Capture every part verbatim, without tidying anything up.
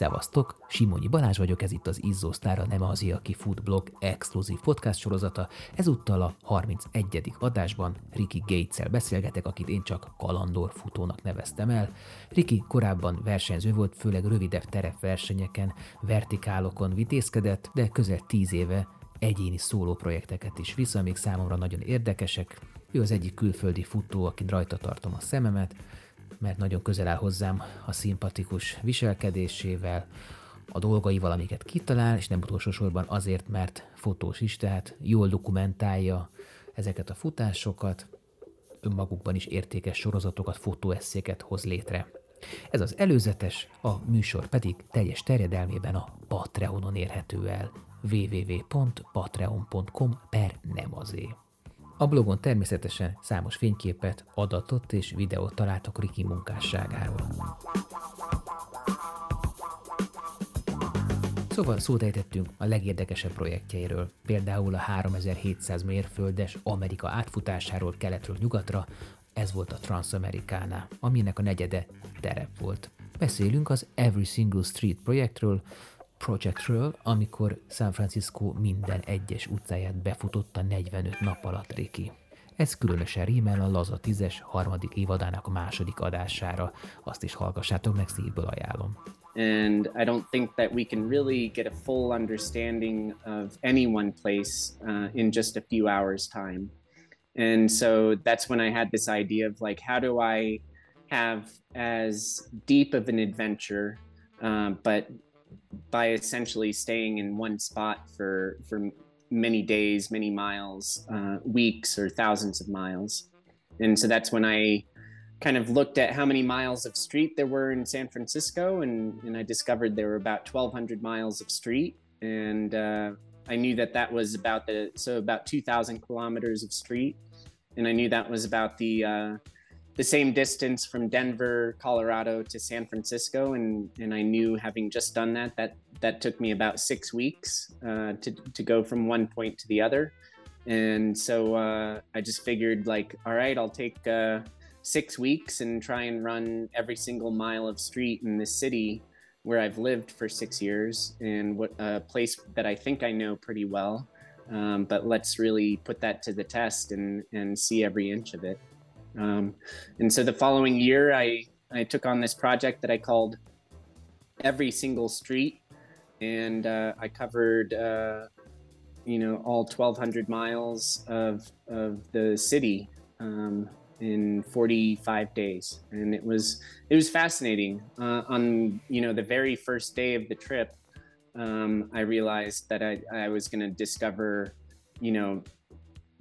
Szevasztok, Simonyi Balázs vagyok, ez itt az Izzó Sztára, nem az, aki fut blog exkluzív podcast sorozata. Ezúttal a harmincegyedik adásban Rickey Gates-el beszélgetek, akit én csak kalandorfutónak neveztem el. Rickey korábban versenyző volt, főleg rövidebb terepversenyeken, vertikálokon vitézkedett, de közel tíz éve egyéni szólóprojekteket is vissza, amik számomra nagyon érdekesek. Ő az egyik külföldi futó, akin rajta tartom a szememet, mert nagyon közel áll hozzám a szimpatikus viselkedésével, a dolgaival, amiket kitalál, és nem utolsó sorban azért, mert fotós is, tehát jól dokumentálja ezeket a futásokat, önmagukban is értékes sorozatokat, fotóesszéket hoz létre. Ez az előzetes, a műsor pedig teljes terjedelmében a Patreonon érhető el, www.patreon.com per nemazé. A blogon természetesen számos fényképet, adatot és videót találtak Rickey munkásságáról. Szóval szót ejtettünk a legérdekesebb projektjeiről, például a háromezer-hétszáz mérföldes Amerika átfutásáról keletről nyugatra, ez volt a Transamericana, aminek a negyede terep volt. Beszélünk az Every Single Street projektről, Project thrill, amikor San Francisco minden egyes utcáját befutotta negyvenöt nap alatt Rickey. Ez különösen rímel a Laza tízes harmadik évadának második adására. Azt is hallgassátok meg, szívből ajánlom. And I don't think that we can really get a full understanding of any one place uh, in just a few hours time. And so that's when I had this idea of like, how do I have as deep of an adventure, uh, but by essentially staying in one spot for for many days, many miles, uh, weeks, or thousands of miles. And so that's when I kind of looked at how many miles of street there were in San Francisco, and, and I discovered there were about twelve hundred miles of street. And uh, I knew that that was about the, so about two thousand kilometers of street. And I knew that was about the, uh, the same distance from Denver, Colorado to San Francisco, and and I knew, having just done that, that that took me about six weeks uh, to to go from one point to the other, and so uh, I just figured, like, all right, I'll take uh, six weeks and try and run every single mile of street in this city where I've lived for six years and what a uh, place that I think I know pretty well, um, but let's really put that to the test and and see every inch of it. Um, and so the following year, I, I took on this project that I called Every Single Street, and uh, I covered, uh, you know, all twelve hundred miles of, of the city um, in forty-five days. And it was, it was fascinating. Uh, on, you know, the very first day of the trip, um, I realized that I, I was going to discover, you know,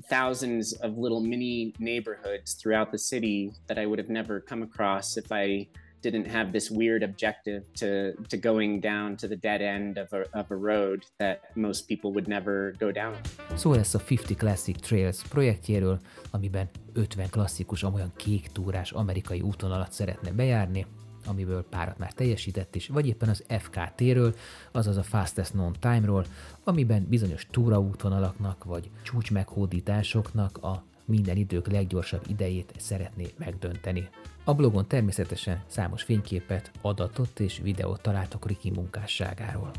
thousands of little mini neighborhoods throughout the city that I would have never come across if I didn't have this weird objective to to going down to the dead end of a, of a road that most people would never go down. Szó lesz a ötven Classic Trails projektjéről, amiben ötven klasszikus, amolyan kék túrás amerikai útvonalat szeretne bejárni, amiből párat már teljesített is, vagy éppen az ef ká té-ről, azaz a Fastest Known Time-ról, amiben bizonyos túraútvonalaknak vagy csúcsmeghódításoknak a minden idők leggyorsabb idejét szeretné megdönteni. A blogon természetesen számos fényképet, adatot és videót találtok Rickey munkásságáról.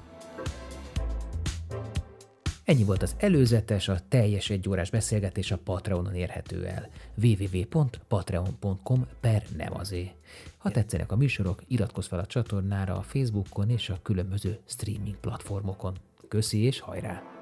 Ennyi volt az előzetes, a teljes egyórás beszélgetés a Patreonon érhető el. www.patreon.com per nemazé. Ha tetszenek a műsorok, iratkozz fel a csatornára a Facebookon és a különböző streaming platformokon. Köszi és hajrá!